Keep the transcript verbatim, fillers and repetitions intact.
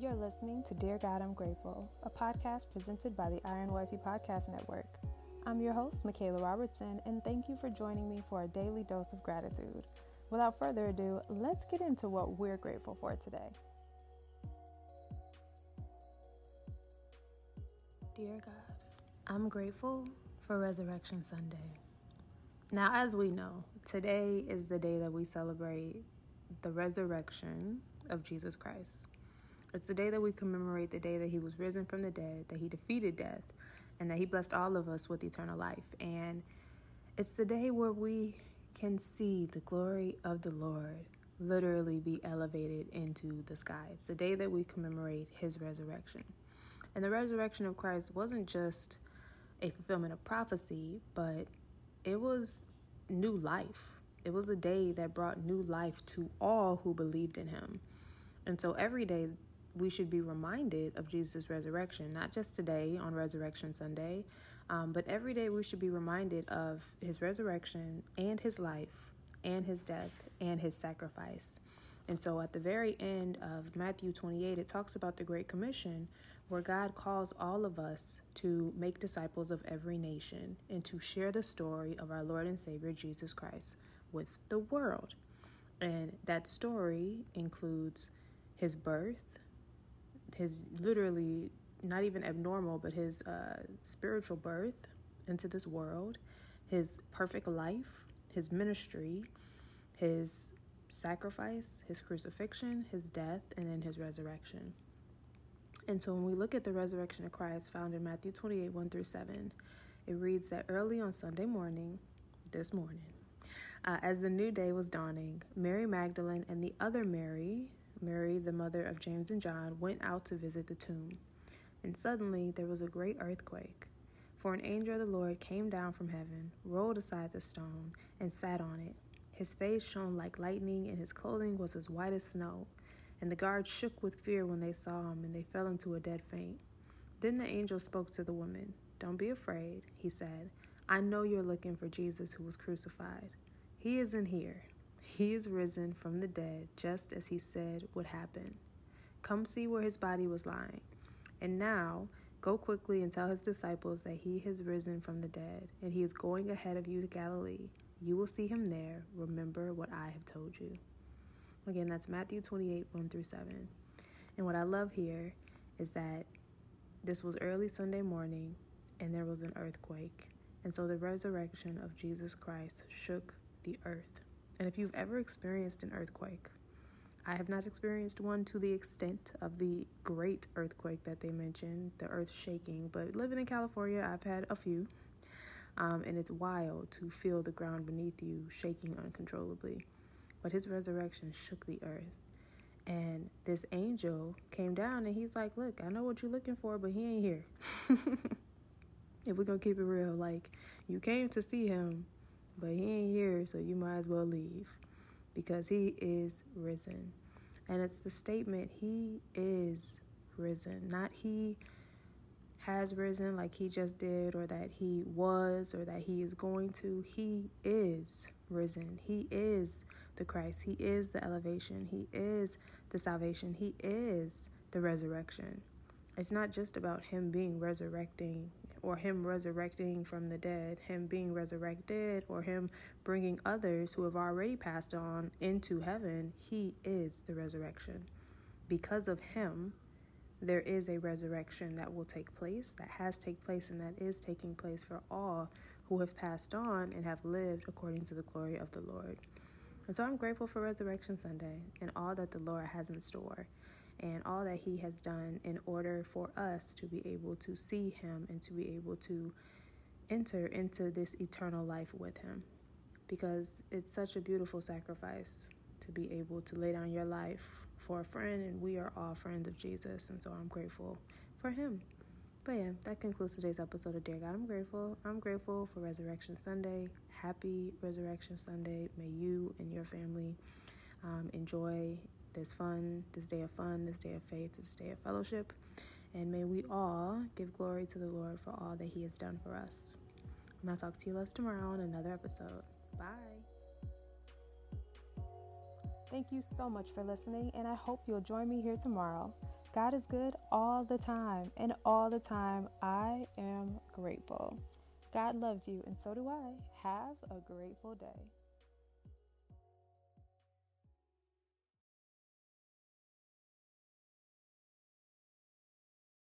You're listening to Dear God, I'm Grateful, a podcast presented by the Iron Wifey Podcast Network. I'm your host, Michaela Robertson, and thank you for joining me for a daily dose of gratitude. Without further ado, let's get into what we're grateful for today. Dear God, I'm grateful for Resurrection Sunday. Now, as we know, today is the day that we celebrate the resurrection of Jesus Christ. It's the day that we commemorate the day that he was risen from the dead, that he defeated death, and that he blessed all of us with eternal life. And it's the day where we can see the glory of the Lord literally be elevated into the sky. It's the day that we commemorate his resurrection. And the resurrection of Christ wasn't just a fulfillment of prophecy, but it was new life. It was a day that brought new life to all who believed in him. And so every day, we should be reminded of Jesus' resurrection, not just today on Resurrection Sunday, um, but every day we should be reminded of his resurrection and his life and his death and his sacrifice. And so at the very end of Matthew twenty-eight, it talks about the Great Commission, where God calls all of us to make disciples of every nation and to share the story of our Lord and Savior Jesus Christ with the world. And that story includes his birth, his literally not even abnormal, but his uh, spiritual birth into this world, his perfect life, his ministry, his sacrifice, his crucifixion, his death, and then his resurrection. And so when we look at the resurrection of Christ found in Matthew twenty-eight, one through seven, it reads that early on Sunday morning, this morning, uh, as the new day was dawning, Mary Magdalene and the other Mary, Mary, the mother of James and John, went out to visit the tomb. And suddenly there was a great earthquake, for an angel of the Lord came down from heaven, rolled aside the stone, and sat on it. His face shone like lightning, and his clothing was as white as snow. And the guards shook with fear when they saw him, and they fell into a dead faint. Then the angel spoke to the woman. "Don't be afraid," he said. "I know you're looking for Jesus who was crucified. He isn't here. He is risen from the dead, just as he said would happen. Come see where his body was lying. And now, go quickly and tell his disciples that he has risen from the dead, and he is going ahead of you to Galilee. You will see him there. Remember what I have told you." Again, that's Matthew twenty-eight, one through seven. And what I love here is that this was early Sunday morning, and there was an earthquake. And so the resurrection of Jesus Christ shook the earth. And if you've ever experienced an earthquake, I have not experienced one to the extent of the great earthquake that they mentioned, the earth shaking, but living in California, I've had a few, um, and it's wild to feel the ground beneath you shaking uncontrollably. But his resurrection shook the earth, and this angel came down, and he's like, "Look, I know what you're looking for, but he ain't here." If we're gonna keep it real, like, you came to see him, but he ain't here, so you might as well leave, because he is risen. And it's the statement, he is risen, not he has risen like he just did, or that he was, or that he is going to. He is risen. He is the Christ. He is the elevation. He is the salvation. He is the resurrection. It's not just about him being resurrecting or him resurrecting from the dead, him being resurrected or him bringing others who have already passed on into heaven. He is the resurrection. Because of him, there is a resurrection that will take place, that has taken place, and that is taking place for all who have passed on and have lived according to the glory of the Lord. And so I'm grateful for Resurrection Sunday and all that the Lord has in store, and all that he has done in order for us to be able to see him and to be able to enter into this eternal life with him. Because it's such a beautiful sacrifice to be able to lay down your life for a friend, and we are all friends of Jesus, and so I'm grateful for him. But yeah, that concludes today's episode of Dear God, I'm Grateful. I'm grateful for Resurrection Sunday. Happy Resurrection Sunday. May you and your family um, enjoy this fun, this day of fun, this day of faith, this day of fellowship. And may we all give glory to the Lord for all that he has done for us. And I'll talk to you loves tomorrow on another episode. Bye. Thank you so much for listening, and I hope you'll join me here tomorrow. God is good all the time, and all the time I am grateful. God loves you, and so do I. Have a grateful day.